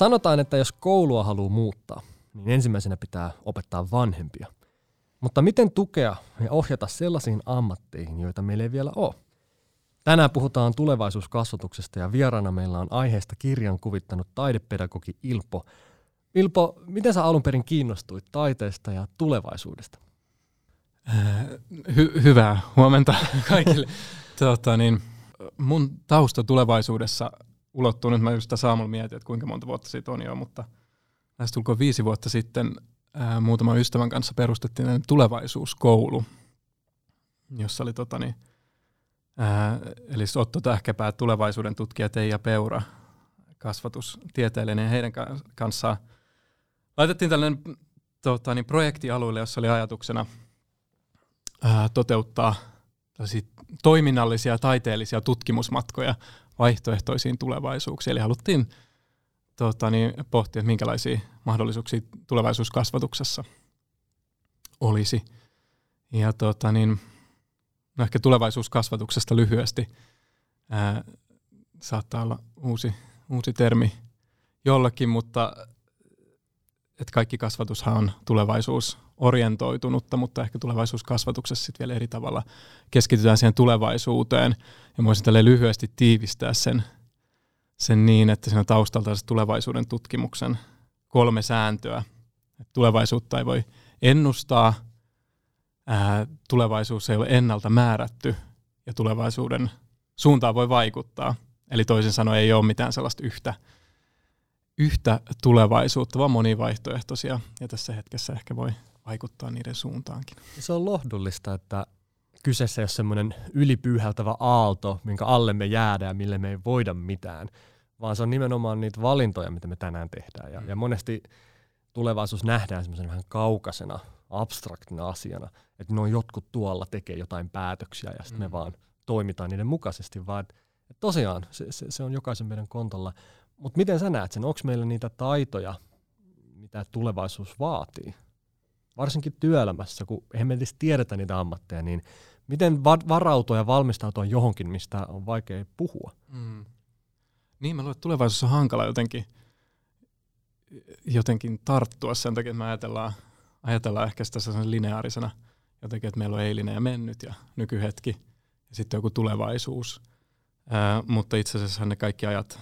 Sanotaan, että jos koulua haluaa muuttaa, niin ensimmäisenä pitää opettaa vanhempia. Mutta miten tukea ja ohjata sellaisiin ammatteihin, joita meillä ei vielä ole? Tänään puhutaan tulevaisuuskasvatuksesta ja vieraana meillä on aiheesta kirjan kuvittanut taidepedagogi Ilpo. Ilpo, miten sä alun perin kiinnostuit taiteesta ja tulevaisuudesta? Hyvää huomenta kaikille. Mun tausta tulevaisuudessa ulottuu, nyt mä just tässä aamulla mietin, että kuinka monta vuotta siitä on jo, mutta lähestulkoon 5 vuotta sitten muutaman ystävän kanssa perustettiin tulevaisuuskoulu, jossa oli eli Otto Tähkäpää, tulevaisuuden tutkija Teija Peura, kasvatustieteilijä, heidän kanssaan laitettiin tällainen projekti alueelle, jossa oli ajatuksena toteuttaa toiminnallisia taiteellisia tutkimusmatkoja vaihtoehtoisiin tulevaisuuksiin. Eli haluttiin pohtia, että minkälaisia mahdollisuuksia tulevaisuuskasvatuksessa olisi. Ja ehkä tulevaisuuskasvatuksesta lyhyesti saattaa olla uusi termi jollekin, mutta että kaikki kasvatushan on tulevaisuusorientoitunutta, mutta ehkä tulevaisuuskasvatuksessa sitten vielä eri tavalla keskitytään siihen tulevaisuuteen. Ja voisin tälleen lyhyesti tiivistää sen niin, että siinä taustalta on tulevaisuuden tutkimuksen 3 sääntöä. Että tulevaisuutta ei voi ennustaa, tulevaisuus ei ole ennalta määrätty ja tulevaisuuden suuntaan voi vaikuttaa. Eli toisin sanoen ei ole mitään sellaista yhtä tulevaisuutta, vaan monivaihtoehtoisia, ja tässä hetkessä ehkä voi vaikuttaa niiden suuntaankin. Se on lohdullista, että kyseessä ei ole semmoinen ylipyyhäytävä aalto, minkä alle me jäädään, mille me ei voida mitään, vaan se on nimenomaan niitä valintoja, mitä me tänään tehdään. Ja monesti tulevaisuus nähdään semmoisen vähän kaukaisena, abstraktina asiana, että noin jotkut tuolla tekee jotain päätöksiä ja sitten me vaan toimitaan niiden mukaisesti, vaan tosiaan se on jokaisen meidän kontolla. Mutta miten sä näet sen? Onko meillä niitä taitoja, mitä tulevaisuus vaatii? Varsinkin työelämässä, kun eihän me edes tiedetä niitä ammatteja, niin miten varautua ja valmistautua johonkin, mistä on vaikea puhua? Niin, mä luulen, että tulevaisuus on hankala jotenkin tarttua sen takia, että me ajatellaan ehkä sitä sellaisena lineaarisena jotenkin, että meillä on eilinen ja mennyt ja nykyhetki ja sitten joku tulevaisuus. Mutta itse asiassa ne kaikki ajat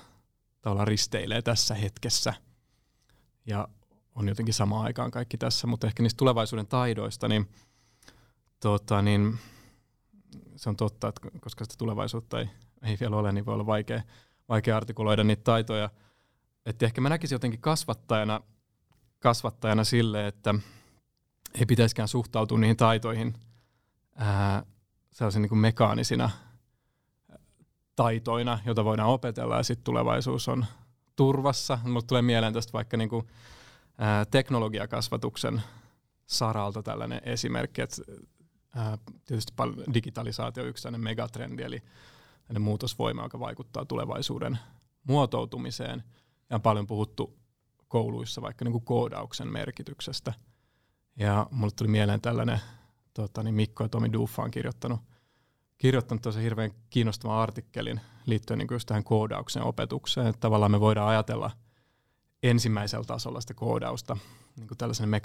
tavallaan risteilee tässä hetkessä ja on jotenkin samaan aikaan kaikki tässä, mutta ehkä niistä tulevaisuuden taidoista, niin, se on totta, että koska sitä tulevaisuutta ei vielä ole, niin voi olla vaikea artikuloida niitä taitoja. Että ehkä mä näkisin jotenkin kasvattajana sille, että ei pitäisikään suhtautua niihin taitoihin sellaisen niin kuin mekaanisina taitoina, joita voidaan opetella ja sitten tulevaisuus on turvassa. Mulle tulee mieleen tästä vaikka niinku teknologiakasvatuksen saralta tällainen esimerkki, että tietysti digitalisaatio on yksi tällainen megatrendi, eli muutosvoima, joka vaikuttaa tulevaisuuden muotoutumiseen. Ja on paljon puhuttu kouluissa vaikka niinku koodauksen merkityksestä. Ja mulle tuli mieleen tällainen, Mikko ja Tomi Duuffa on kirjoittanut tosi hirveän kiinnostavan artikkelin liittyen niin tähän koodauksen opetukseen. Että tavallaan me voidaan ajatella ensimmäisellä tasolla sitä koodausta niin kuin tällaisena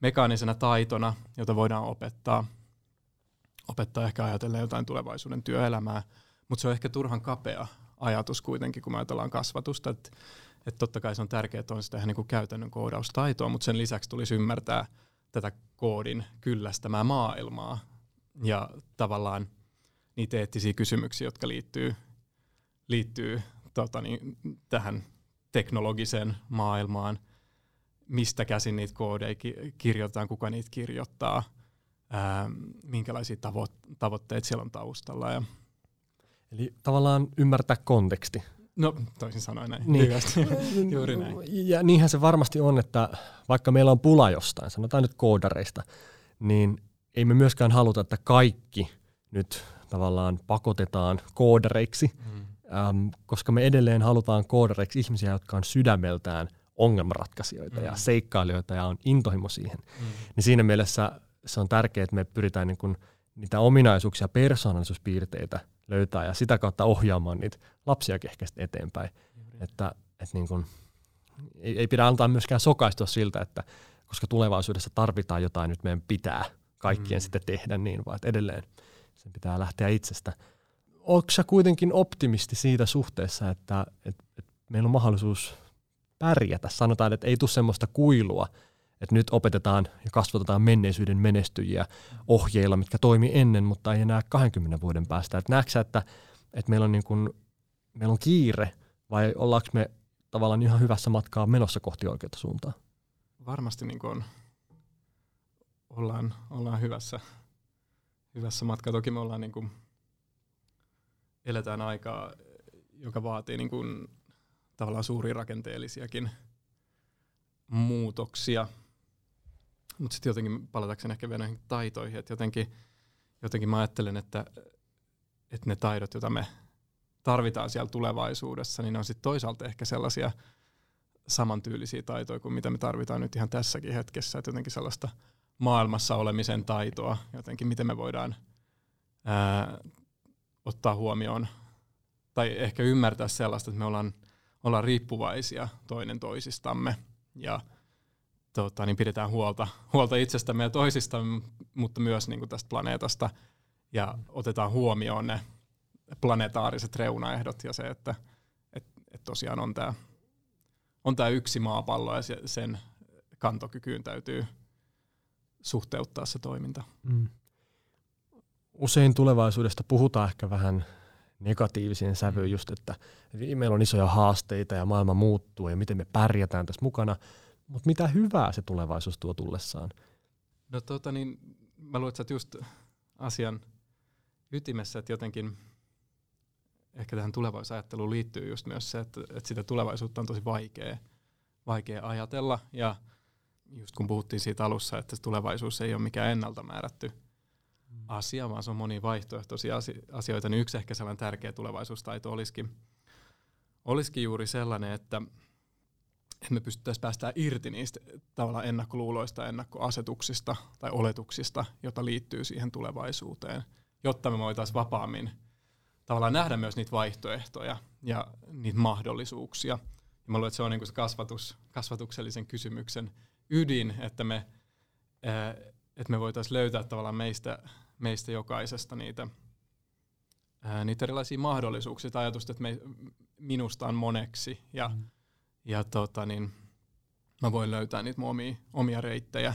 mekaanisena taitona, jota voidaan opettaa ehkä ajatella jotain tulevaisuuden työelämää, mutta se on ehkä turhan kapea ajatus kuitenkin, kun me ajatellaan kasvatusta. Että totta kai se on tärkeää, että on sitä ihan niin kuin käytännön koodaustaitoa, mutta sen lisäksi tulisi ymmärtää tätä koodin kyllästämää maailmaa, ja tavallaan niitä eettisiä kysymyksiä, jotka liittyy tähän teknologiseen maailmaan. Mistä käsin niitä koodeja kirjoitetaan, kuka niitä kirjoittaa, minkälaisia tavoitteita siellä on taustalla. Eli tavallaan ymmärtää konteksti. No, toisin sanoen näin. Niin. Juuri näin. Ja niinhän se varmasti on, että vaikka meillä on pula jostain, sanotaan nyt koodareista, niin ei me myöskään haluta, että kaikki nyt tavallaan pakotetaan koodareiksi, koska me edelleen halutaan koodareiksi ihmisiä, jotka on sydämeltään ongelmanratkaisijoita ja seikkailijoita ja on intohimo siihen. Niin siinä mielessä se on tärkeää, että me pyritään niin kuin niitä ominaisuuksia ja persoonallisuuspiirteitä löytää ja sitä kautta ohjaamaan niitä lapsia ehkä eteenpäin. Että että niin kun, ei pidä antaa myöskään sokaistua siltä, että koska tulevaisuudessa tarvitaan jotain, nyt meidän pitää kaikkien sitä tehdä niin, vaan että edelleen sen pitää lähteä itsestä. Oletko sä kuitenkin optimisti siitä suhteessa, että meillä on mahdollisuus pärjätä? Sanotaan, että ei tule semmoista kuilua, että nyt opetetaan ja kasvatetaan menneisyyden menestyjiä ohjeilla, mitkä toimi ennen, mutta ei enää 20 vuoden päästä. Et näetkö sä, että meillä on, niin kun, meillä on kiire vai ollaanko me tavallaan ihan hyvässä matkaa menossa kohti oikeaa suuntaa? Varmasti niin kun ollaan hyvässä matkaa. Toki me ollaan niin kun eletään aikaa, joka vaatii niin kun tavallaan suuria rakenteellisiakin muutoksia. Mutta sitten jotenkin palatakseni ehkä vielä näihin taitoihin, että jotenkin mä ajattelen, että ne taidot, joita me tarvitaan siellä tulevaisuudessa, niin ne on sitten toisaalta ehkä sellaisia samantyylisiä taitoja kuin mitä me tarvitaan nyt ihan tässäkin hetkessä, että jotenkin sellaista maailmassa olemisen taitoa, jotenkin miten me voidaan ottaa huomioon tai ehkä ymmärtää sellaista, että me ollaan riippuvaisia toinen toisistamme ja niin pidetään huolta itsestämme ja toisistamme, mutta myös niin kuin tästä planeetasta ja otetaan huomioon ne planetaariset reunaehdot ja se, että tosiaan on tämä yksi maapallo ja sen kantokykyyn täytyy suhteuttaa se toiminta. Mm. Usein tulevaisuudesta puhutaan ehkä vähän negatiivisen sävyyn just, että meillä on isoja haasteita ja maailma muuttuu ja miten me pärjätään tässä mukana, mutta mitä hyvää se tulevaisuus tuo tullessaan? No mä luulen, että sä oot just asian ytimessä, että jotenkin ehkä tähän tulevaisuusajatteluun liittyy just myös se, että sitä tulevaisuutta on tosi vaikea ajatella ja just kun puhuttiin siitä alussa, että tulevaisuus ei ole mikään ennalta määrätty asia, vaan se on monia vaihtoehtoisia asioita, niin yksi ehkä sellainen tärkeä tulevaisuustaito olisikin juuri sellainen, että me pystyttäisiin päästään irti niistä tavallaan ennakkoluuloista, ennakkoasetuksista tai oletuksista, jota liittyy siihen tulevaisuuteen, jotta me voitaisiin vapaammin tavallaan nähdä myös niitä vaihtoehtoja ja niitä mahdollisuuksia. Ja mä luulen, että se on niin kuin se kasvatuksellisen kysymyksen ydin, että me voitaisiin löytää tavallaan meistä jokaisesta niitä erilaisia mahdollisuuksia, tai ajatusta, että minusta on moneksi, ja mä voin löytää niitä mun omia reittejä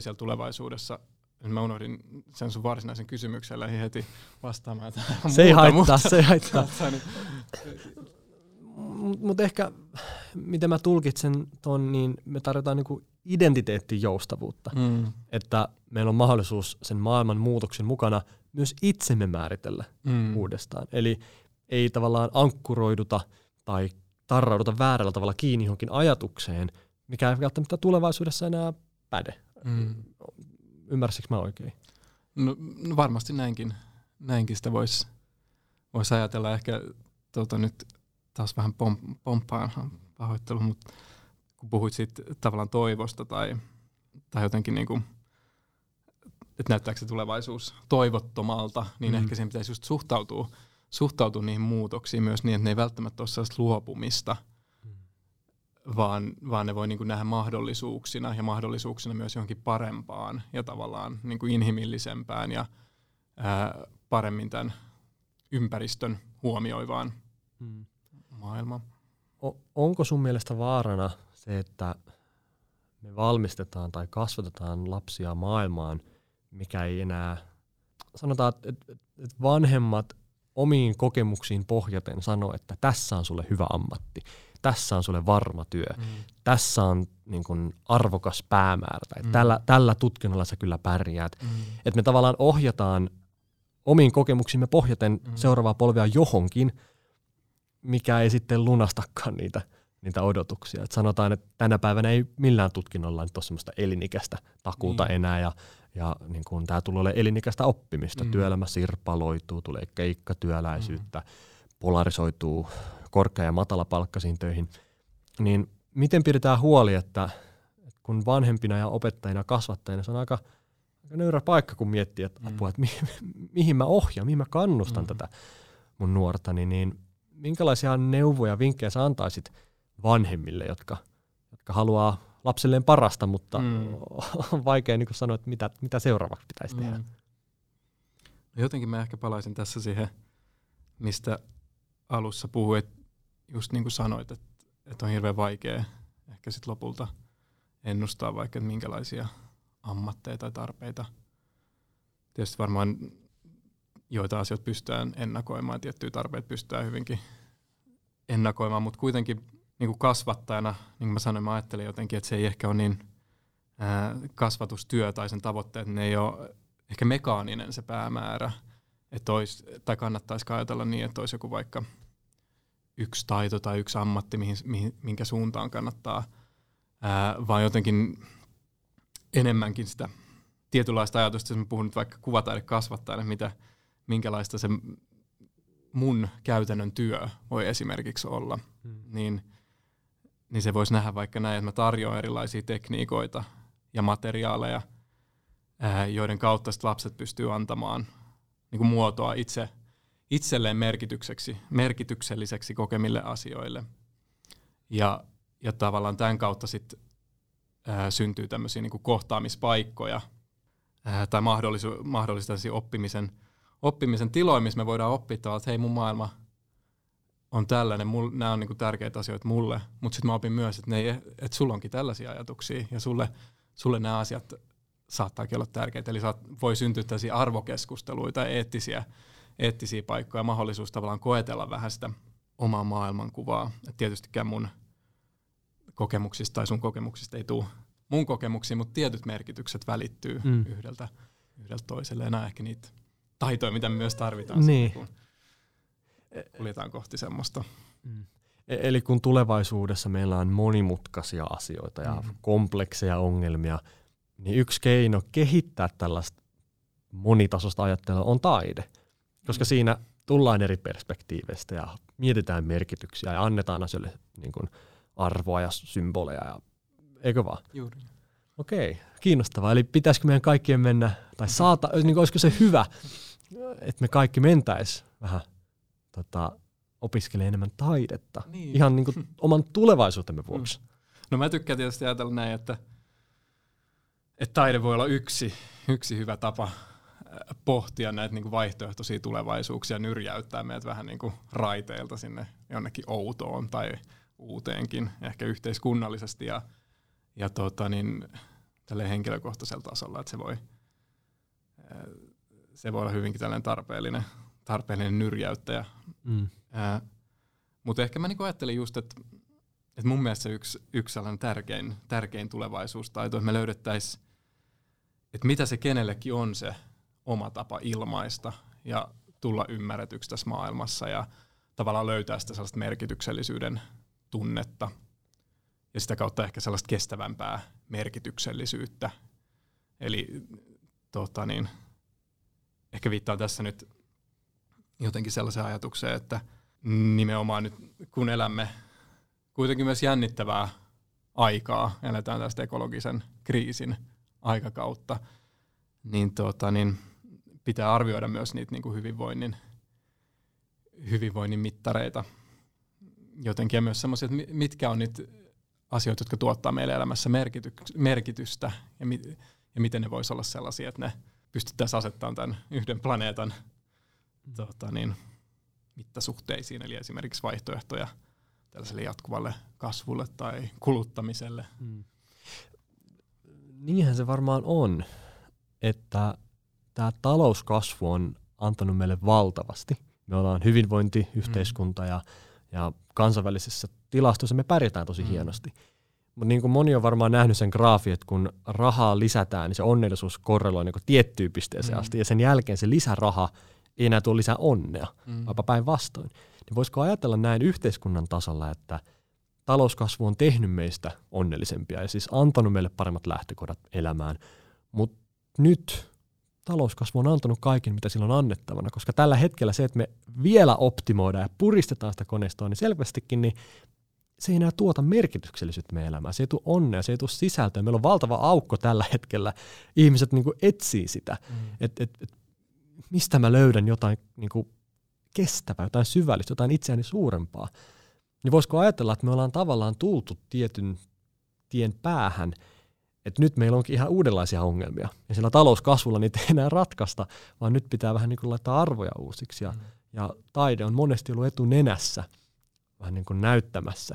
siellä tulevaisuudessa. Mä unohdin sen sun varsinaisen kysymyksen, lähdin heti vastaamaan. Se ei haittaa. Mutta ehkä, miten mä tulkitsen ton, niin me tarjotaan niinku identiteettijoustavuutta. Mm. Että meillä on mahdollisuus sen maailman muutoksen mukana myös itsemme määritellä uudestaan. Eli ei tavallaan ankkuroiduta tai tarrauduta väärällä tavalla kiinni johonkin ajatukseen, mikä ei välttämättä tulevaisuudessa enää päde. Mm. Ymmärsikö mä oikein? No varmasti näinkin sitä voisi ajatella. Ehkä nyt taas vähän pomppaan pahoittelu, mutta kun puhuit siitä tavallaan toivosta tai jotenkin niin kuin, että näyttääkö se tulevaisuus toivottomalta, niin ehkä siihen pitäisi just suhtautua niihin muutoksiin myös niin, että ne ei välttämättä ole sellaista luopumista, vaan ne voi niin kuin nähdä mahdollisuuksina myös johonkin parempaan ja tavallaan niin kuin inhimillisempään ja paremmin tämän ympäristön huomioivaan maailmaan. Onko sun mielestä vaarana se, että me valmistetaan tai kasvatetaan lapsia maailmaan, mikä ei enää, sanotaan, että vanhemmat omiin kokemuksiin pohjaten sanoo, että tässä on sulle hyvä ammatti, tässä on sulle varma työ, tässä on niin kuin arvokas päämäärä, tai tällä tutkinnolla sä kyllä pärjäät. Että me tavallaan ohjataan omiin kokemuksiimme pohjaten seuraavaa polvea johonkin, mikä ei sitten lunastakaan niitä odotuksia. Et sanotaan, että tänä päivänä ei millään tutkinnolla nyt ole semmoista elinikäistä takuuta enää, ja niin kun tää tulee olemaan elinikäistä oppimista. Työelämä sirpaloituu, tulee keikkatyöläisyyttä, polarisoituu korkea- ja matalapalkkaisiin töihin. Niin miten pidetään huoli, että kun vanhempina ja opettajina kasvattajina, se on aika nöyrä paikka, kun miettii, että apua, että mihin mä ohjaan, mihin mä kannustan tätä mun nuortani, niin minkälaisia neuvoja, vinkkejä sä antaisit vanhemmille, jotka haluaa lapselleen parasta, mutta on vaikea niin kuin sanoa, että mitä seuraavaksi pitäisi tehdä? No jotenkin mä ehkä palaisin tässä siihen, mistä alussa puhuit, just niin kuin sanoit, että on hirveän vaikea ehkä sit lopulta ennustaa vaikka, että minkälaisia ammatteja tai tarpeita. Tietysti varmaan joita asioita pystytään ennakoimaan, tiettyjä tarpeita pystytään hyvinkin ennakoimaan, mutta kuitenkin niin kuin kasvattajana, niin kuin mä sanoin, mä ajattelin jotenkin, että se ei ehkä ole niin kasvatustyö tai sen tavoitteet, ne ei ole ehkä mekaaninen se päämäärä, että olisi, tai kannattaisi ajatella niin, että olisi joku vaikka yksi taito tai yksi ammatti, minkä suuntaan kannattaa, vaan jotenkin enemmänkin sitä tietynlaista ajatusta, jos mä puhun nyt vaikka kuvataidekasvattajana, minkälaista se mun käytännön työ voi esimerkiksi olla, niin se voisi nähdä vaikka näin, että mä tarjoan erilaisia tekniikoita ja materiaaleja, joiden kautta lapset pystyy antamaan niin kuin muotoa itselleen merkitykselliseksi kokemille asioille. Ja tavallaan tämän kautta sit, syntyy tämmöisiä niin kuin kohtaamispaikkoja tai mahdollistaisi oppimisen tiloja, missä me voidaan oppia tavallaan, että hei, mun maailma on tällainen, nämä on niin kuin tärkeitä asioita mulle, mutta sitten mä opin myös, että sulla onkin tällaisia ajatuksia ja sulle nämä asiat saattaakin olla tärkeitä. Eli voi syntyä tällaisia arvokeskusteluita ja eettisiä paikkoja, mahdollisuus tavallaan koetella vähän sitä omaa maailmankuvaa. Et tietystikään mun kokemuksista tai sun kokemuksista ei tule mun kokemuksia, mutta tietyt merkitykset välittyy yhdeltä toiselle. Nämä ehkä niitä taitoja, mitä me myös tarvitaan, niin. Kun kuljetaan kohti semmoista. Eli kun tulevaisuudessa meillä on monimutkaisia asioita ja komplekseja ongelmia, niin yksi keino kehittää tällaista monitasosta ajattelua on taide, koska siinä tullaan eri perspektiiveistä ja mietitään merkityksiä ja annetaan asioille niin kuin arvoa ja symboleja, ja, eikö vaan? Juuri. Okei, kiinnostavaa. Eli pitäisikö meidän kaikkien mennä, tai niin olisiko se hyvä, että me kaikki mentäisiin vähän opiskelemaan enemmän taidetta, niin. Ihan niin kuin oman tulevaisuutemme vuoksi. No mä tykkään tietysti ajatella näin, että taide voi olla yksi hyvä tapa pohtia näitä niin kuin vaihtoehtoisia tulevaisuuksia, nyrjäyttää meidät vähän niin kuin raiteilta sinne jonnekin outoon tai uuteenkin, ehkä yhteiskunnallisesti ja tälle henkilökohtaisella tasolla, että se voi olla hyvinkin tällainen tarpeellinen nyrjäyttäjä. Mutta ehkä mä niin kuin ajattelin just, että mun mielestä yksi sellainen tärkein tulevaisuustaito, että me löydettäisiin, että mitä se kenellekin on se oma tapa ilmaista ja tulla ymmärretyksi tässä maailmassa ja tavallaan löytää sitä sellaista merkityksellisyyden tunnetta ja sitä kautta ehkä sellaista kestävämpää merkityksellisyyttä. Eli ehkä viittaan tässä nyt jotenkin sellaiseen ajatukseen, että nimenomaan nyt kun elämme kuitenkin myös jännittävää aikaa, eletään tästä ekologisen kriisin aikakautta, niin, pitää arvioida myös niitä niin kuin hyvinvoinnin mittareita jotenkin ja myös semmoisia, että mitkä on niitä asioita, jotka tuottaa meille elämässä merkitystä ja miten ne voisi olla sellaisia, että ne pystyttäisiin asettamaan tämän yhden planeetan mittasuhteisiin, eli esimerkiksi vaihtoehtoja tällaiselle jatkuvalle kasvulle tai kuluttamiselle. Niinhän se varmaan on, että tämä talouskasvu on antanut meille valtavasti. Me ollaan hyvinvointiyhteiskunta ja kansainvälisessä tilastossa me pärjätään tosi hienosti. Mutta niin kuin moni on varmaan nähnyt sen graafin, että kun rahaa lisätään, niin se onnellisuus korreloi niin tiettyyn pisteeseen asti, ja sen jälkeen se lisäraha ei enää tuo lisää onnea, vaikka päinvastoin. Niin voisiko ajatella näin yhteiskunnan tasolla, että talouskasvu on tehnyt meistä onnellisempia ja siis antanut meille paremmat lähtökohdat elämään, mutta nyt talouskasvu on antanut kaiken, mitä sillä on annettavana, koska tällä hetkellä se, että me vielä optimoidaan ja puristetaan sitä koneistoa, niin selvästikin niin se ei enää tuota merkityksellisyyttä meidän elämään, se ei tule onnea, se ei tule sisältöä, meillä on valtava aukko tällä hetkellä, ihmiset niin kuin etsii sitä, että mistä mä löydän jotain niin kuin kestävää, jotain syvällistä, jotain itseäni suurempaa. Niin voisiko ajatella, että me ollaan tavallaan tultu tietyn tien päähän, että nyt meillä onkin ihan uudenlaisia ongelmia. Ja sillä talouskasvulla niitä ei enää ratkaista, vaan nyt pitää vähän niin kuin laittaa arvoja uusiksi. Ja taide on monesti ollut etunenässä, vähän niin kuin näyttämässä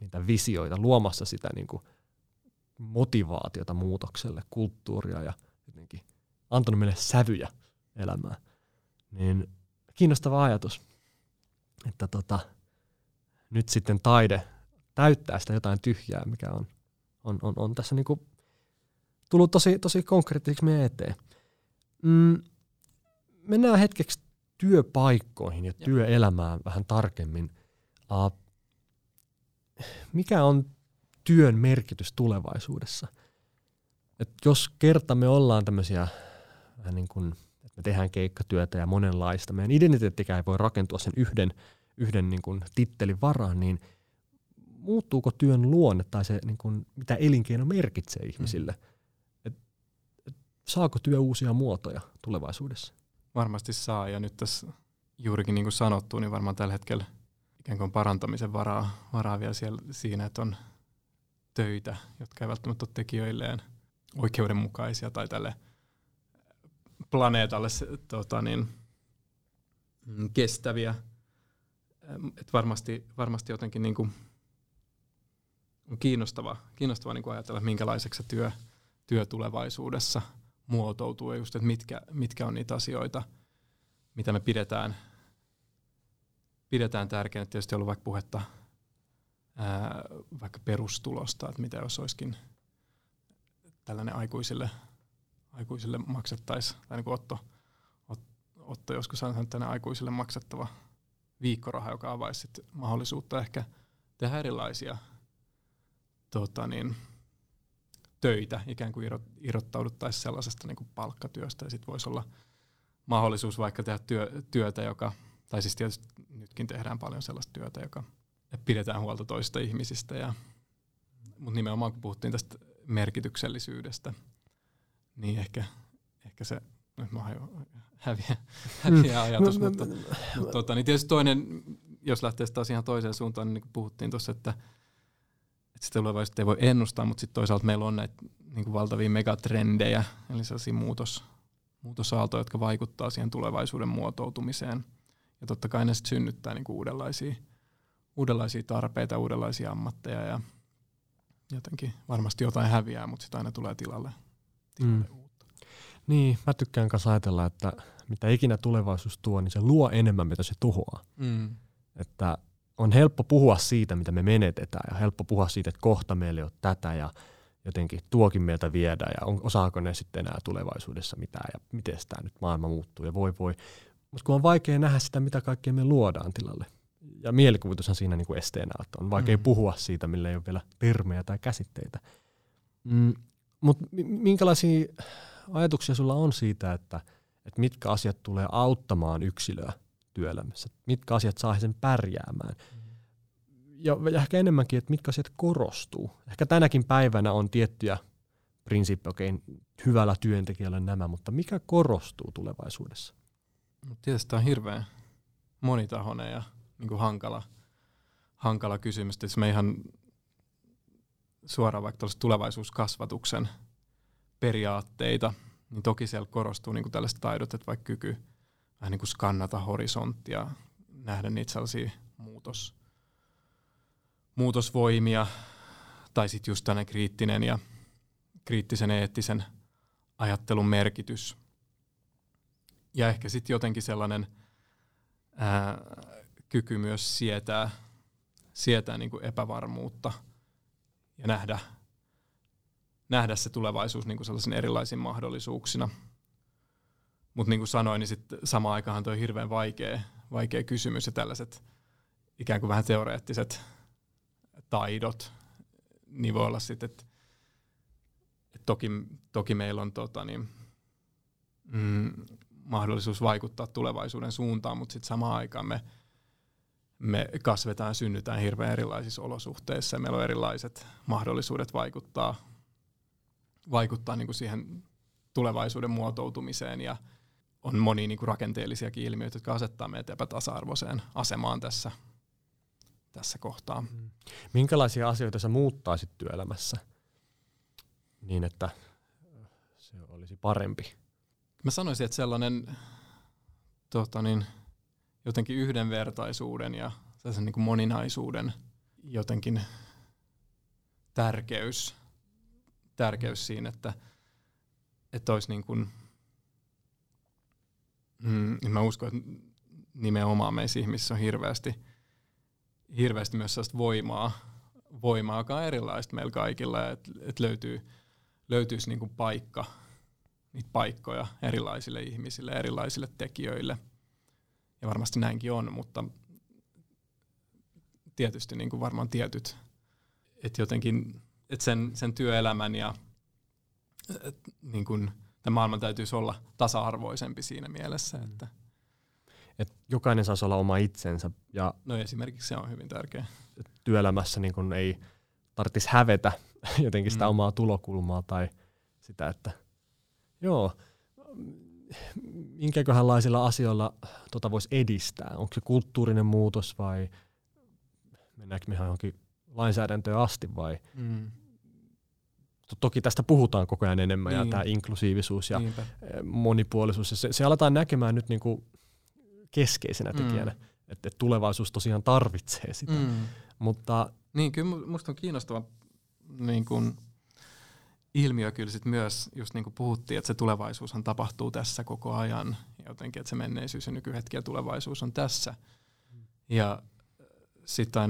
niitä visioita, luomassa sitä niin kuin motivaatiota muutokselle, kulttuuria ja jotenkin antanut meille sävyjä elämään. Niin kiinnostava ajatus, että nyt sitten taide täyttää sitä jotain tyhjää, mikä on tässä niin kuin tullut tosi konkreettiseksi meidän eteen. Mennään hetkeksi työpaikkoihin ja työelämään vähän tarkemmin. Mikä on työn merkitys tulevaisuudessa? Et jos kerta me ollaan tämmöisiä, niin kuin, että me tehdään keikkatyötä ja monenlaista, meidän identiteettikään ei voi rakentua sen yhden niin kuin tittelin varaan, niin muuttuuko työn luonne tai se, niin kuin, mitä elinkeino merkitsee ihmisille? Et saako työ uusia muotoja tulevaisuudessa? Varmasti saa, ja nyt tässä juurikin niin kuin sanottu, niin varmaan tällä hetkellä ikään kuin parantamisen varaa vielä siellä, siinä, että on töitä, jotka ei välttämättä ole tekijöilleen oikeudenmukaisia tai tälle planeetalle kestäviä. Et varmasti jotenkin niin kuin on kiinnostavaa niin kuin ajatella, minkälaiseksi se työ tulevaisuudessa muotoutuu ja just, että mitkä on niitä asioita, mitä me pidetään tärkeänä. Tietysti on ollut vaikka puhetta vaikka perustulosta, että mitä jos olisikin tällainen aikuisille maksettaisiin, tai niin kuin Otto joskus on sanonut, että aikuisille maksettava viikkoraha, joka avaisi sit mahdollisuutta ehkä tehdä erilaisia töitä, ikään kuin irrottauduttaisiin sellaisesta niin kuin palkkatyöstä, ja sitten voisi olla mahdollisuus vaikka tehdä työtä, joka, tai siis tietysti nytkin tehdään paljon sellaista työtä, joka pidetään huolta toisista ihmisistä, mutta nimenomaan kun puhuttiin tästä merkityksellisyydestä, niin ehkä se, nyt mä häviä ajatus, mutta niin tietysti toinen, jos lähtee taas ihan toiseen suuntaan, niin puhuttiin tuossa, että sitä tulevaisuutta ei voi ennustaa, mutta sitten toisaalta meillä on näitä niin kuin valtavia megatrendejä, eli sellaisia muutosaaltoja, jotka vaikuttaa siihen tulevaisuuden muotoutumiseen, ja totta kai ne sitten synnyttää niin kuin uudenlaisia tarpeita, uudenlaisia ammatteja, ja jotenkin varmasti jotain häviää, mutta sitten aina tulee tilalle uutta. Niin, mä tykkään kanssa ajatella, että mitä ikinä tulevaisuus tuo, niin se luo enemmän, mitä se tuhoaa. Että on helppo puhua siitä, mitä me menetetään, ja helppo puhua siitä, että kohta meillä ei ole tätä, ja jotenkin tuokin meiltä viedään, ja osaako ne sitten enää tulevaisuudessa mitään, ja miten tämä nyt maailma muuttuu, ja voi. Mutta kun on vaikea nähdä sitä, mitä kaikkea me luodaan tilalle. Ja mielikuvitushan siinä niin kuin esteenä, että on vaikea puhua siitä, millä ei ole vielä termejä tai käsitteitä. Mutta minkälaisia ajatuksia sulla on siitä, että mitkä asiat tulee auttamaan yksilöä työelämässä? Mitkä asiat saa sen pärjäämään? Ja ehkä enemmänkin, että mitkä asiat korostuu. Ehkä tänäkin päivänä on tiettyjä prinsiippejä, hyvällä työntekijällä nämä, mutta mikä korostuu tulevaisuudessa? Tietysti tämä on hirveän monitahoinen ja niin kuin hankala kysymys. Tietysti me ihan suoraan vaikka tulevaisuuskasvatuksen periaatteita, niin toki siellä korostuu niin kuin tällaiset taidot, että vaikka kyky vähän niin kuin skannata horisonttia, nähdä niitä sellaisia muutosvoimia, tai sitten just tämmöinen kriittisen eettisen ajattelun merkitys. Ja ehkä sitten jotenkin sellainen kyky myös sietää niin kuin epävarmuutta ja nähdä se tulevaisuus niin kuin sellaisen erilaisiin mahdollisuuksina. Mutta niin kuin sanoin, niin sitten samaan aikaan toi on hirveän vaikea kysymys, ja tällaiset ikään kuin vähän teoreettiset taidot, niin voi olla sitten, että toki meillä on mahdollisuus vaikuttaa tulevaisuuden suuntaan, mutta sitten samaan aikaan me kasvetaan, synnytään hirveän erilaisissa olosuhteissa, ja meillä on erilaiset mahdollisuudet vaikuttaa niin kuin siihen tulevaisuuden muotoutumiseen, ja on monia niin kuin rakenteellisiakin ilmiöitä, jotka asettaa meitä epätasa-arvoiseen asemaan tässä kohtaa. Minkälaisia asioita sä muuttaisit työelämässä niin, että se olisi parempi? Mä sanoisin, että sellainen jotenkin yhdenvertaisuuden ja sellaisen niin kuin moninaisuuden jotenkin tärkeys siinä, että olisi niin kuin, mä uskon, että nimenomaan meissä ihmisissä on hirveästi myös sellaista voimaa, joka on erilaista meillä kaikilla, että löytyisi niin kuin niitä paikkoja erilaisille ihmisille, erilaisille tekijöille. Ja varmasti näinkin on, mutta tietysti niin kuin varmaan tietyt, että jotenkin, että sen työelämän ja niin kuin tämän maailman täytyisi olla tasa-arvoisempi siinä mielessä, että et jokainen saisi olla oma itsensä. Ja no esimerkiksi se on hyvin tärkeä. Työelämässä niin kun ei tarvitsisi hävetä jotenkin sitä omaa tulokulmaa tai sitä, että joo, minkäköhänlaisilla asioilla voisi edistää. Onko se kulttuurinen muutos vai mennäänkö me ihan johonkin lainsäädäntöön asti vai... Toki tästä puhutaan koko ajan enemmän ja tämä inklusiivisuus ja monipuolisuus. Ja se aletaan näkemään nyt niinku keskeisenä tekijänä, että tulevaisuus tosiaan tarvitsee sitä. Mutta niin, kyllä musta on kiinnostava niin kun ilmiö kyllä sit myös, just niin kuin puhuttiin, että se tulevaisuushan tapahtuu tässä koko ajan. Ja jotenkin, että se menneisyys ja nykyhetki ja tulevaisuus on tässä. Ja sitten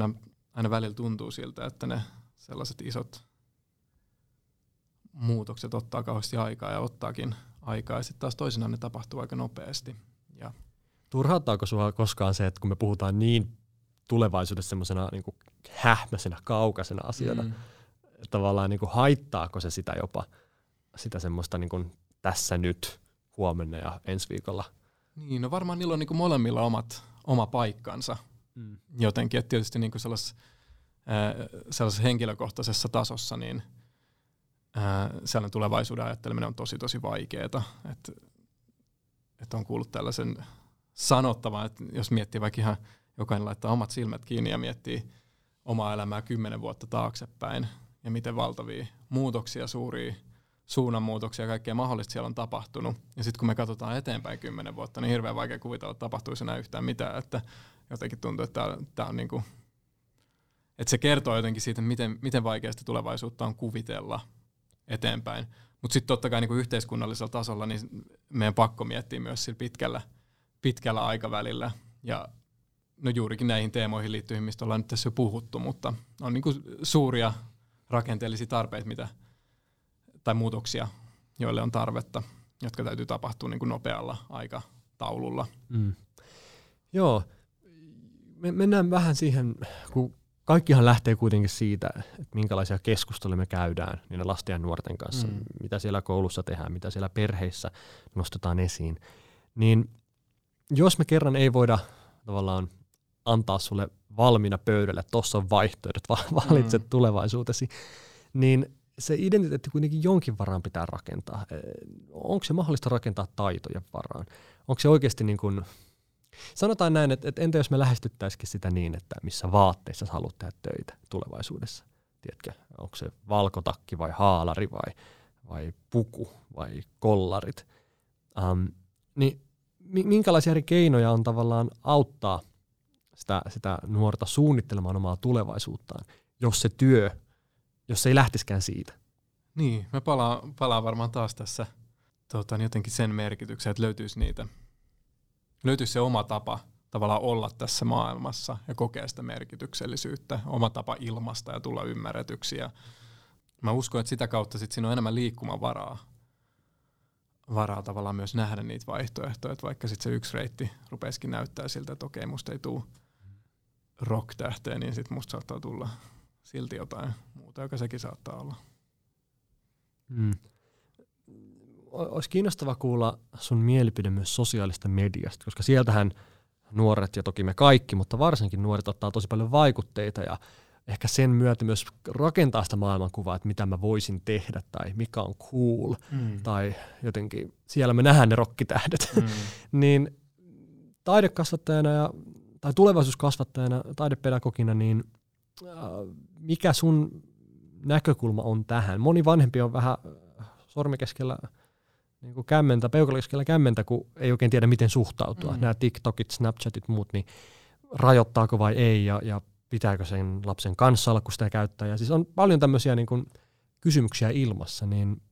aina välillä tuntuu siltä, että ne sellaiset isot muutokset ottaa kauheasti aikaa ja ottaakin aikaa, ja sitten taas toisinaan ne tapahtuu aika nopeasti. Ja turhauttaako sinua koskaan se, että kun me puhutaan niin tulevaisuudessa semmoisena niin kuin hähmäisenä, kaukaisena asiana, tavallaan niin kuin haittaako se sitä jopa, sitä semmoista niin kuin tässä nyt, huomenna ja ensi viikolla? Niin, no varmaan niillä on niin kuin molemmilla oma paikkansa jotenkin, että tietysti niin kuin sellaisessa henkilökohtaisessa tasossa, niin sellainen tulevaisuuden ajatteleminen on tosi tosi vaikeeta, että on kuullut tällaisen sanottavan, että jos miettii vaikka ihan jokainen laittaa omat silmät kiinni ja miettii omaa elämää 10 vuotta taaksepäin ja miten valtavia muutoksia, suuria suunnanmuutoksia ja kaikkea mahdollista siellä on tapahtunut. Ja sitten kun me katsotaan eteenpäin 10 vuotta, niin hirveän vaikea kuvitella, että tapahtuisi enää yhtään mitään, että jotenkin tuntuu, että tämä on niinku, että se kertoo jotenkin siitä, miten vaikeasta tulevaisuutta on kuvitella eteenpäin. Mutta sitten totta kai niinku yhteiskunnallisella tasolla niin meidän pakko miettiä myös sillä pitkällä aikavälillä. Ja no juurikin näihin teemoihin liittyen, mistä ollaan nyt tässä jo puhuttu, mutta on niinku suuria rakenteellisia tarpeita tai muutoksia, joille on tarvetta, jotka täytyy tapahtua niinku nopealla aikataululla. Joo, mennään vähän siihen, kun kaikkihan lähtee kuitenkin siitä, että minkälaisia keskusteluja me käydään niiden lasten ja nuorten kanssa, mitä siellä koulussa tehdään, mitä siellä perheissä nostetaan esiin. Niin jos me kerran ei voida tavallaan antaa sulle valmiina pöydälle, tuossa on vaihtoehdot, valitset tulevaisuutesi, niin se identiteetti kuitenkin jonkin varaan pitää rakentaa. Onko se mahdollista rakentaa taitojen varaan? Onko se oikeasti niin kuin... Sanotaan näin, että entä jos me lähestyttäisikin sitä niin, että missä vaatteissa sä haluat tehdä töitä tulevaisuudessa? Tiedätkö, onko se valkotakki vai haalari vai puku vai kollarit? Niin minkälaisia eri keinoja on tavallaan auttaa sitä nuorta suunnittelemaan omaa tulevaisuuttaan, jos se ei lähtisikään siitä? Niin, mä palaan varmaan taas tässä jotenkin sen merkityksen, että löytyisi se oma tapa tavallaan olla tässä maailmassa ja kokea sitä merkityksellisyyttä, oma tapa ilmaista ja tulla ymmärretyksi. Ja mä uskon, että sitä kautta sit siinä on enemmän liikkumavaraa tavallaan myös nähdä niitä vaihtoehtoja, että vaikka sitten se yksi reitti rupeisikin näyttää siltä, että okei, musta ei tule rock-tähteä, niin sitten musta saattaa tulla silti jotain muuta, joka sekin saattaa olla. Olisi kiinnostava kuulla sun mielipide myös sosiaalista mediasta, koska sieltähän nuoret ja toki me kaikki, mutta varsinkin nuoret ottaa tosi paljon vaikutteita ja ehkä sen myötä myös rakentaa sitä maailmankuvaa, että mitä mä voisin tehdä tai mikä on cool tai jotenkin siellä me nähdään ne rokkitähdet. Niin taidekasvattajana tai tulevaisuuskasvattajana, taidepedagogina, niin mikä sun näkökulma on tähän? Moni vanhempi on vähän sormikeskellä niin kämmentä, peukalokeskellä kämmentä, kun ei oikein tiedä, miten suhtautua. Nämä TikTokit, Snapchatit, muut, niin rajoittaako vai ei ja pitääkö sen lapsen kanssa olla, kun sitä käyttää. Ja siis on paljon tämmöisiä niin kuin kysymyksiä ilmassa, niin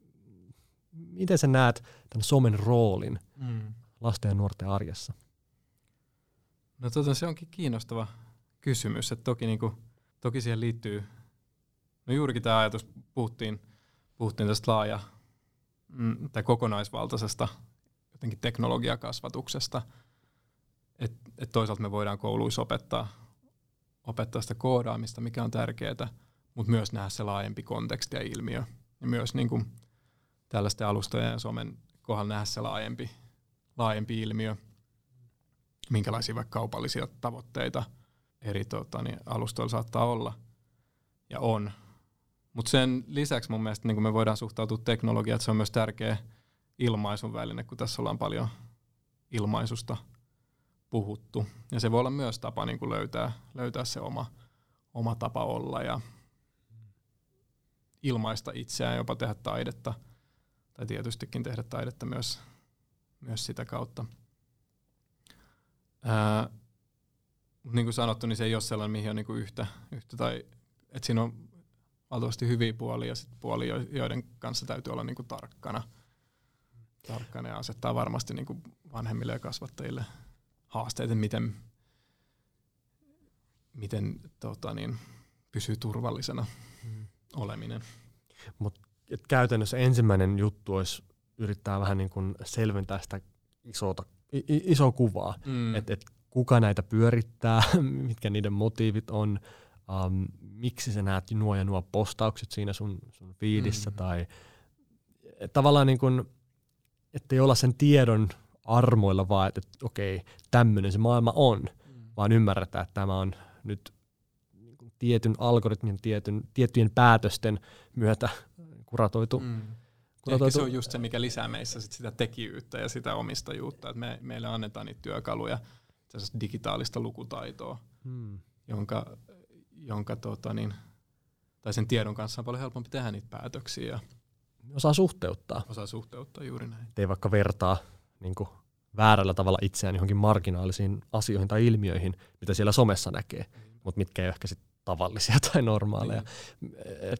miten sä näet tämän somen roolin lasten ja nuorten arjessa? No se onkin kiinnostava kysymys, että toki siihen liittyy, no juurikin tämä ajatus, puhuttiin tästä tai kokonaisvaltaisesta jotenkin teknologiakasvatuksesta, että toisaalta me voidaan kouluissa opettaa sitä koodaamista, mikä on tärkeää, mutta myös nähdä se laajempi konteksti ja ilmiö. Ja myös niin kuin tällaisten alustojen ja somen kohdalla nähdä se laajempi ilmiö, minkälaisia vaikka kaupallisia tavoitteita eri alustoilla saattaa olla ja on. Mutta sen lisäksi mun mielestä niin me voidaan suhtautua teknologiaan, että se on myös tärkeä ilmaisun väline, kun tässä ollaan paljon ilmaisusta puhuttu. Ja se voi olla myös tapa niin kuin löytää se oma tapa olla ja ilmaista itseään, jopa tehdä taidetta. Tai tietystikin tehdä taidetta myös sitä kautta. Niin kuin sanottu, niin se ei ole sellainen, mihin on niin kuin yhtä tai että siinä on valtavasti hyviä puolia ja sitten puolia, joiden kanssa täytyy olla niin kuin tarkkana ja asettaa varmasti niin kuin vanhemmille ja kasvattajille haasteita, miten pysyy turvallisena oleminen. Mut käytännössä ensimmäinen juttu olisi yrittää vähän niin kuin selventää sitä isoa kuvaa, että kuka näitä pyörittää, mitkä niiden motiivit on, miksi sä näet nuo ja nuo postaukset siinä sun feedissä, tai tavallaan niin kuin, ettei olla sen tiedon armoilla vaan, että okei, tämmöinen se maailma on, vaan ymmärretään, että tämä on nyt tietyn algoritmin, tiettyjen päätösten myötä kuratoitu. Ehkä se on just se, mikä lisää meissä sitä tekijyyttä ja sitä omistajuutta, että meille annetaan niitä työkaluja, digitaalista lukutaitoa, jonka sen tiedon kanssa on paljon helpompi tehdä niitä päätöksiä. Ja Osaa suhteuttaa juuri näin. Ei vaikka vertaa niin kuin väärällä tavalla itseään johonkin marginaalisiin asioihin tai ilmiöihin, mitä siellä somessa näkee, mutta mitkä ei ole ehkä sit tavallisia tai normaaleja.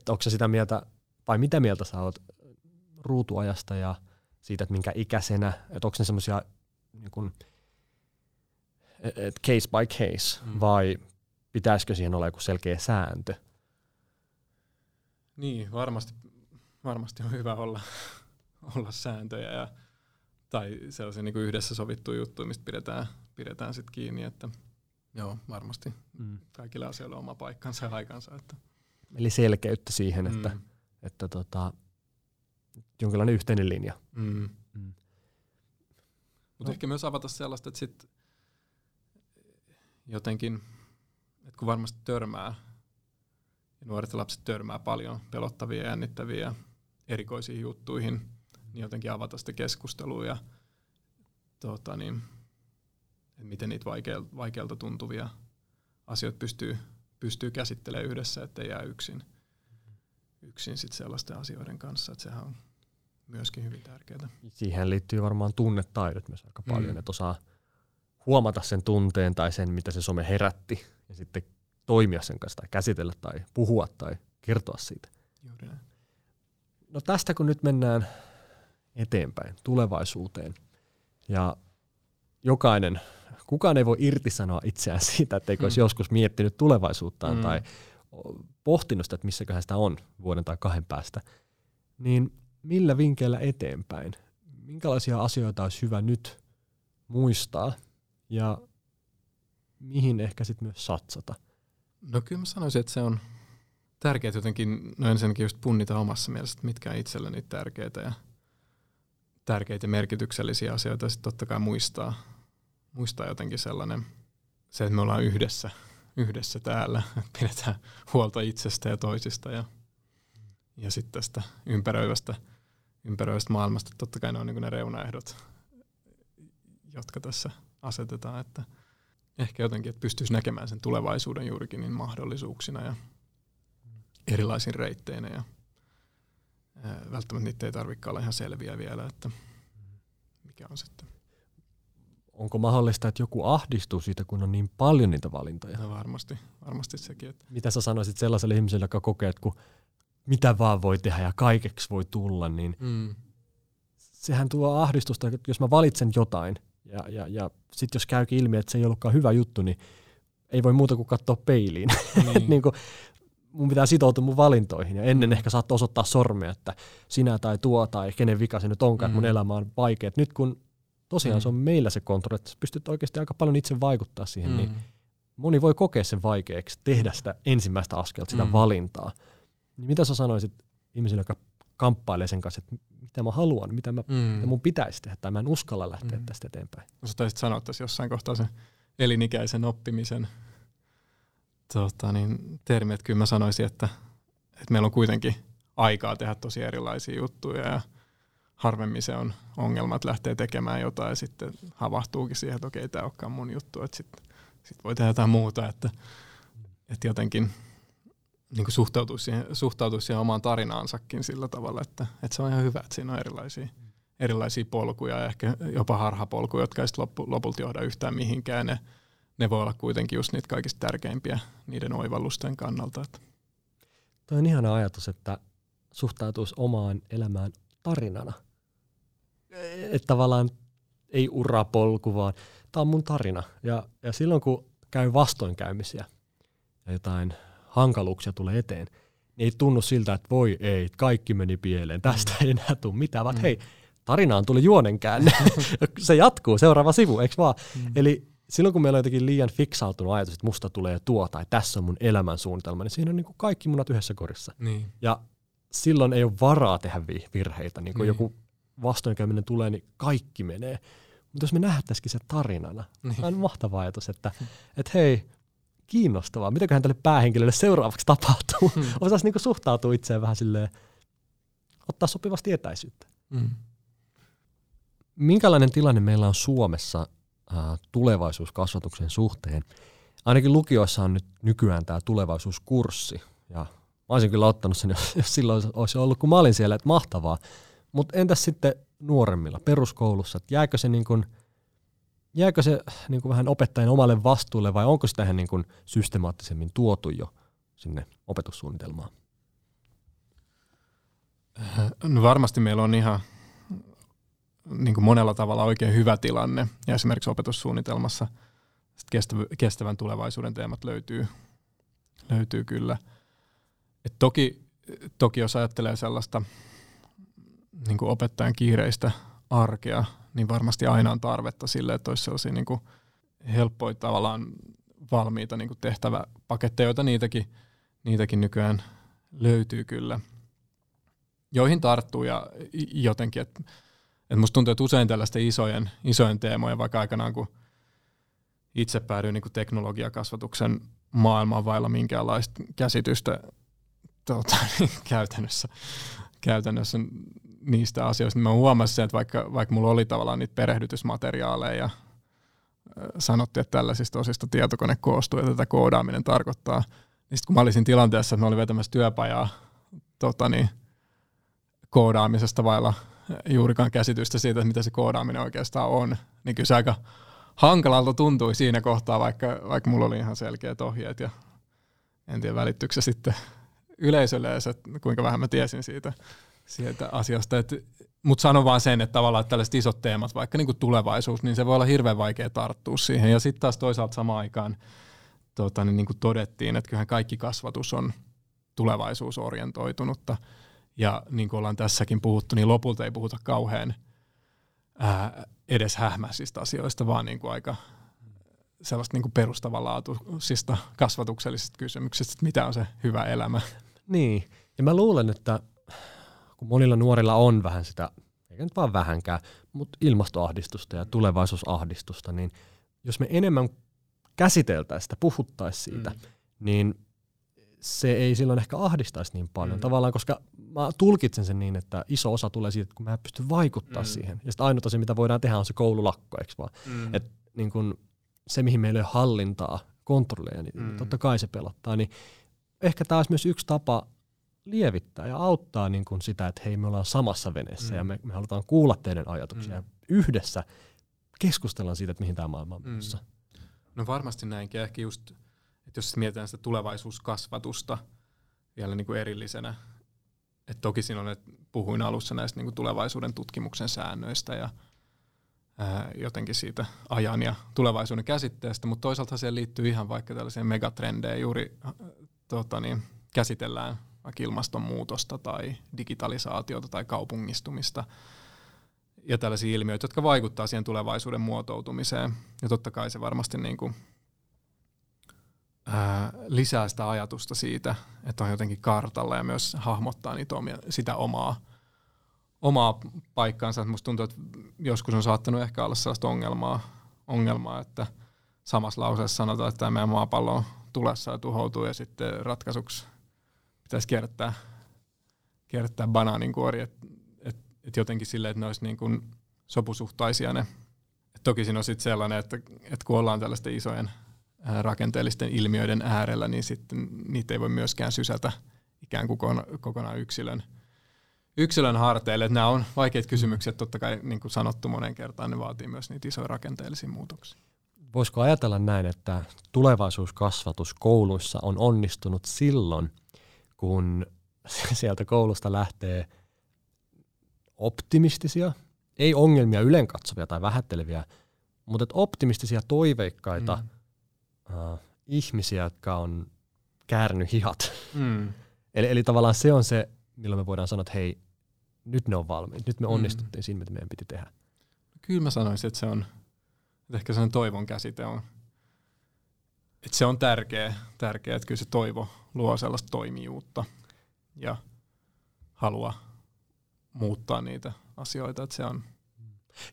Onko sä sitä mieltä, vai mitä mieltä sä oot ruutuajasta ja siitä, että minkä ikäisenä, että onko ne semmoisia niin case by case, vai pitäisikö siihen olla joku selkeä sääntö? Niin, varmasti on hyvä olla sääntöjä tai sellaisia niin kuin yhdessä sovittuja juttuja, mistä pidetään sit kiinni, että joo, varmasti kaikilla asioilla on oma paikkansa ja aikansa. Että. Eli selkeyttä siihen, että jonkinlainen yhteinen linja. Mutta ehkä myös avata sellaista, että sit jotenkin, että kun varmasti törmää, ja nuoret ja lapset törmää paljon pelottavia ja jännittäviä erikoisiin juttuihin, niin jotenkin avata sitä keskustelua ja että miten niitä vaikealta tuntuvia asioita pystyy käsittelemään yhdessä, ettei jää yksin sit sellaisten asioiden kanssa, että sehän on myöskin hyvin tärkeää. Siihen liittyy varmaan tunnetaidot myös aika paljon, että osaa huomata sen tunteen tai sen, mitä se some herätti, ja sitten toimia sen kanssa tai käsitellä tai puhua tai kertoa siitä. Juuri näin. No tästä kun nyt mennään eteenpäin, tulevaisuuteen, ja kukaan ei voi irtisanoa itseään siitä, etteikö olisi joskus miettinyt tulevaisuuttaan tai pohtinut sitä, että missäköhän sitä on vuoden tai 2 päästä, niin millä vinkkeillä eteenpäin? Minkälaisia asioita olisi hyvä nyt muistaa? Ja mihin ehkä sitten myös satsata? No kyllä mä sanoisin, että se on tärkeää jotenkin, no ensinnäkin just punnita omassa mielessä, mitkä on itselle niitä tärkeitä ja merkityksellisiä asioita. Ja sitten totta kai muistaa jotenkin sellainen, se, että me ollaan yhdessä yhdessä täällä, että pidetään huolta itsestä ja toisista ja sitten tästä ympäröivästä maailmasta. Totta kai ne on niin kuin ne reunaehdot, jotka tässä asetetaan, että ehkä jotenkin, että pystyisi näkemään sen tulevaisuuden juurikin niin mahdollisuuksina ja erilaisin reitteinä ja välttämättä niitä ei tarvitsekaan olla ihan selviä vielä, että mikä on sitten. Onko mahdollista, että joku ahdistuu siitä, kun on niin paljon niitä valintoja? No varmasti sekin. Että mitä sä sanoisit sellaiselle ihmiselle, joka kokee, että kun mitä vaan voi tehdä ja kaikeksi voi tulla, niin sehän tuo ahdistusta, että jos mä valitsen jotain ja sitten jos käykin ilmi, että se ei ollutkaan hyvä juttu, niin ei voi muuta kuin katsoa peiliin. Niin. Niin kun mun pitää sitoutua mun valintoihin ja ennen ehkä saattaa osoittaa sormea, että sinä tai tuo tai kenen vika se nyt onkaan, että mun elämä on vaikea. Nyt kun tosiaan se on meillä se kontrolli, että pystyt oikeasti aika paljon itse vaikuttaa siihen, niin moni voi kokea sen vaikeaksi tehdä sitä ensimmäistä askelta, sitä valintaa. Niin mitä sä sanoisit ihmisille, joka kamppailee sen kanssa, että mitä mä haluan, mitä mun pitäisi tehdä, tai mä en uskalla lähteä tästä eteenpäin? Sä taisit sanoa tässä jossain kohtaa sen elinikäisen oppimisen termi, että kyllä mä sanoisin, että meillä on kuitenkin aikaa tehdä tosi erilaisia juttuja ja harvemmin se on ongelma, että lähtee tekemään jotain ja sitten havahtuukin siihen, että okei, tämä ei olekaan mun juttu, että sit voi tehdä jotain muuta, että jotenkin niin kuin suhtautuisi siihen omaan tarinaansakin sillä tavalla, että se on ihan hyvä, että siinä on erilaisia polkuja ja ehkä jopa harhapolkuja, jotka ei lopulta johda yhtään mihinkään. Ne voi olla kuitenkin just niitä kaikista tärkeimpiä niiden oivallusten kannalta. Toi on ihana ajatus, että suhtautuisi omaan elämään tarinana. Että tavallaan ei urapolku, vaan tämä on mun tarina. Ja silloin kun käy vastoinkäymisiä ja jotain hankaluuksia tulee eteen, niin ei tunnu siltä, että voi ei, kaikki meni pieleen, tästä ei enää tule mitään, vaan hei, tarinaan tuli juonenkäänne. Se jatkuu, seuraava sivu, eikö vaan? Eli silloin kun meillä on jotenkin liian fiksautunut ajatus, että musta tulee tuo tai tässä on mun elämänsuunnitelma, niin siinä on niin kuin kaikki munat yhdessä korissa. Niin. Ja silloin ei ole varaa tehdä virheitä. Niin kun joku vastoinkäyminen tulee, niin kaikki menee. Mutta jos me nähtäisikin se tarinana, niin on mahtava ajatus, että hei, kiinnostavaa, mitäköhän tälle päähenkilölle seuraavaksi tapahtuu. Osaisi niin kuin suhtautua itseään vähän silleen, ottaa sopivasti etäisyyttä. Minkälainen tilanne meillä on Suomessa tulevaisuuskasvatuksen suhteen? Ainakin lukioissa on nyt nykyään tämä tulevaisuuskurssi. Ja mä olisin kyllä ottanut sen, jos silloin olisi ollut, kun mä olin siellä, että mahtavaa. Mutta entäs sitten nuoremmilla peruskoulussa? Että jääkö se vähän opettajan omalle vastuulle vai onko se tähän niin kuin systemaattisemmin tuotu jo sinne opetussuunnitelmaan? No varmasti meillä on ihan niin kuin monella tavalla oikein hyvä tilanne. Ja esimerkiksi opetussuunnitelmassa kestävän tulevaisuuden teemat löytyy kyllä. Et toki jos ajattelee sellaista niin kuin opettajan kiireistä arkea, niin varmasti aina on tarvetta sille, että olisi sellaisia niin kuin helppoja tavallaan valmiita niin kuin tehtäväpaketteja, joita niitäkin nykyään löytyy kyllä, joihin tarttuu ja jotenkin, että musta tuntuu, että usein tällaisten isojen teemojen, vaikka aikanaan kun itse päädyin niin kuin teknologiakasvatuksen maailmaan vailla minkäänlaista käsitystä käytännössä niistä asioista, niin mä huomasin, että vaikka mulla oli tavallaan niitä perehdytysmateriaaleja ja sanottiin, että tällaisista osista tietokone koostuu ja tätä koodaaminen tarkoittaa, niin sitten kun mä olisin tilanteessa, että mä olin vetämässä työpajaa koodaamisesta vailla juurikaan käsitystä siitä, että mitä se koodaaminen oikeastaan on, niin kyllä se aika hankalalta tuntui siinä kohtaa, vaikka mulla oli ihan selkeät ohjeet ja en tiedä välittyykö se sitten yleisölle ja kuinka vähän mä tiesin siitä asiasta. Mutta sanon vaan sen, että tavallaan että tällaiset isot teemat, vaikka niinku tulevaisuus, niin se voi olla hirveän vaikea tarttua siihen. Ja sitten taas toisaalta samaan aikaan niin kuin todettiin, että kyllähän kaikki kasvatus on tulevaisuusorientoitunutta. Ja niin kuin ollaan tässäkin puhuttu, niin lopulta ei puhuta kauhean edes hähmäisistä asioista, vaan niin kuin aika sellaista niin kuin perustavanlaatuisista kasvatuksellisista kysymyksistä, että mitä on se hyvä elämä. Niin, ja mä luulen, että kun monilla nuorilla on vähän sitä, eikä nyt vaan vähänkään, mutta ilmastoahdistusta ja tulevaisuusahdistusta, niin jos me enemmän käsiteltäisiin sitä, puhuttaisiin siitä, niin se ei silloin ehkä ahdistaisi niin paljon. Tavallaan, koska mä tulkitsen sen niin, että iso osa tulee siitä, kun mä en pysty vaikuttaa siihen. Ja sitten ainut asia, mitä voidaan tehdä, on se koululakko, eikö vaan? Et, niin kun, se, mihin meillä ei ole hallintaa, kontrolleja, niin totta kai se pelottaa. Niin ehkä tämä olisi myös yksi tapa lievittää ja auttaa niin kun sitä, että hei, me ollaan samassa veneessä ja me halutaan kuulla teidän ajatuksia. Yhdessä keskustellaan siitä, että mihin tämä maailma on menossa. No varmasti näinkin. Ehkä just, että jos mietitään sitä tulevaisuuskasvatusta vielä niin kuin erillisenä, että toki silloin, että puhuin alussa näistä niin kuin tulevaisuuden tutkimuksen säännöistä ja jotenkin siitä ajan ja tulevaisuuden käsitteestä, mutta toisaalta siihen liittyy ihan vaikka tällaisia megatrendejä, juuri käsitellään vaikka ilmastonmuutosta tai digitalisaatiota tai kaupungistumista ja tällaisia ilmiöitä, jotka vaikuttaa siihen tulevaisuuden muotoutumiseen. Ja totta kai se varmasti niin kuin lisää sitä ajatusta siitä, että on jotenkin kartalla ja myös hahmottaa niitä sitä omaa paikkaansa. Musta tuntuu, että joskus on saattanut ehkä olla sellaista ongelmaa, että samassa lauseessa sanotaan, että tämä meidän maapallo on tulessa ja tuhoutuu ja sitten ratkaisuksi pitäisi kierrättää banaaninkuori, että jotenkin silleen, että ne olisi niin kuin sopusuhtaisia ne. Et toki siinä on sitten sellainen, että kun ollaan tällaisten isojen rakenteellisten ilmiöiden äärellä, niin sitten niitä ei voi myöskään sysätä ikään kuin kokonaan yksilön harteille. Nämä on vaikeat kysymykset, totta kai niin kuin sanottu moneen kertaan, ne vaatii myös niitä isoja rakenteellisia muutoksia. Voisiko ajatella näin, että tulevaisuuskasvatus kouluissa on onnistunut silloin, kun sieltä koulusta lähtee optimistisia, ei ongelmia ylenkatsovia tai vähätteleviä, mutta optimistisia, toiveikkaita ihmisiä, jotka on käärnyt hihat. Eli tavallaan se on se, milloin me voidaan sanoa, että hei, nyt ne on valmiit, nyt me onnistuttiin siinä, mitä meidän piti tehdä. Kyllä mä sanoisin, että se on, että ehkä se on toivon käsite on, että se on tärkeä, että kyllä se toivo luo sellaista toimijuutta ja halua muuttaa niitä asioita, että se on.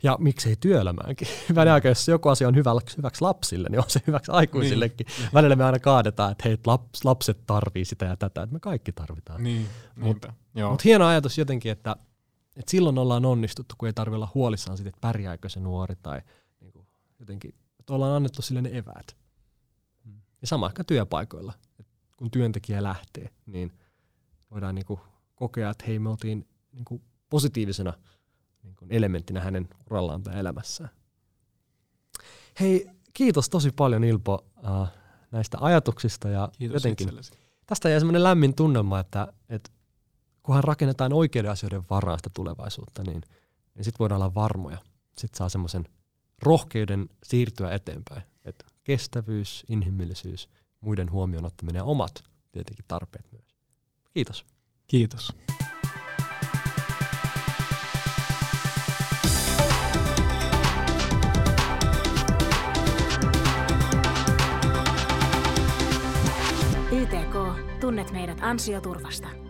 Ja miksei työelämäänkin. Välillä jos joku asia on hyväksi lapsille, niin on se hyväksi aikuisillekin. Niin. Välillä me aina kaadetaan, että hei, lapset tarvii sitä ja tätä, että me kaikki tarvitaan. Niin. Mutta hieno ajatus jotenkin, että silloin ollaan onnistuttu, kun ei tarvitse olla huolissaan siitä, että pärjääkö se nuori tai niin kuin, jotenkin, että ollaan annettu sille ne eväät. Ja sama ehkä työpaikoilla, että kun työntekijä lähtee, niin voidaan niin kuin kokea, että hei, me oltiin niin kuin positiivisena elementtinä hänen urallaan tai elämässään. Hei, kiitos tosi paljon Ilpo näistä ajatuksista. Ja jotenkin, tästä jäi semmoinen lämmin tunnelma, että kunhan rakennetaan oikeiden asioiden varaan sitä tulevaisuutta, niin sitten voidaan olla varmoja. Sitten saa semmoisen rohkeuden siirtyä eteenpäin. Et kestävyys, inhimillisyys, muiden huomioon ottaminen ja omat tietenkin tarpeet myös. Kiitos. Kiitos. YTK, tunnet meidät ansioturvasta.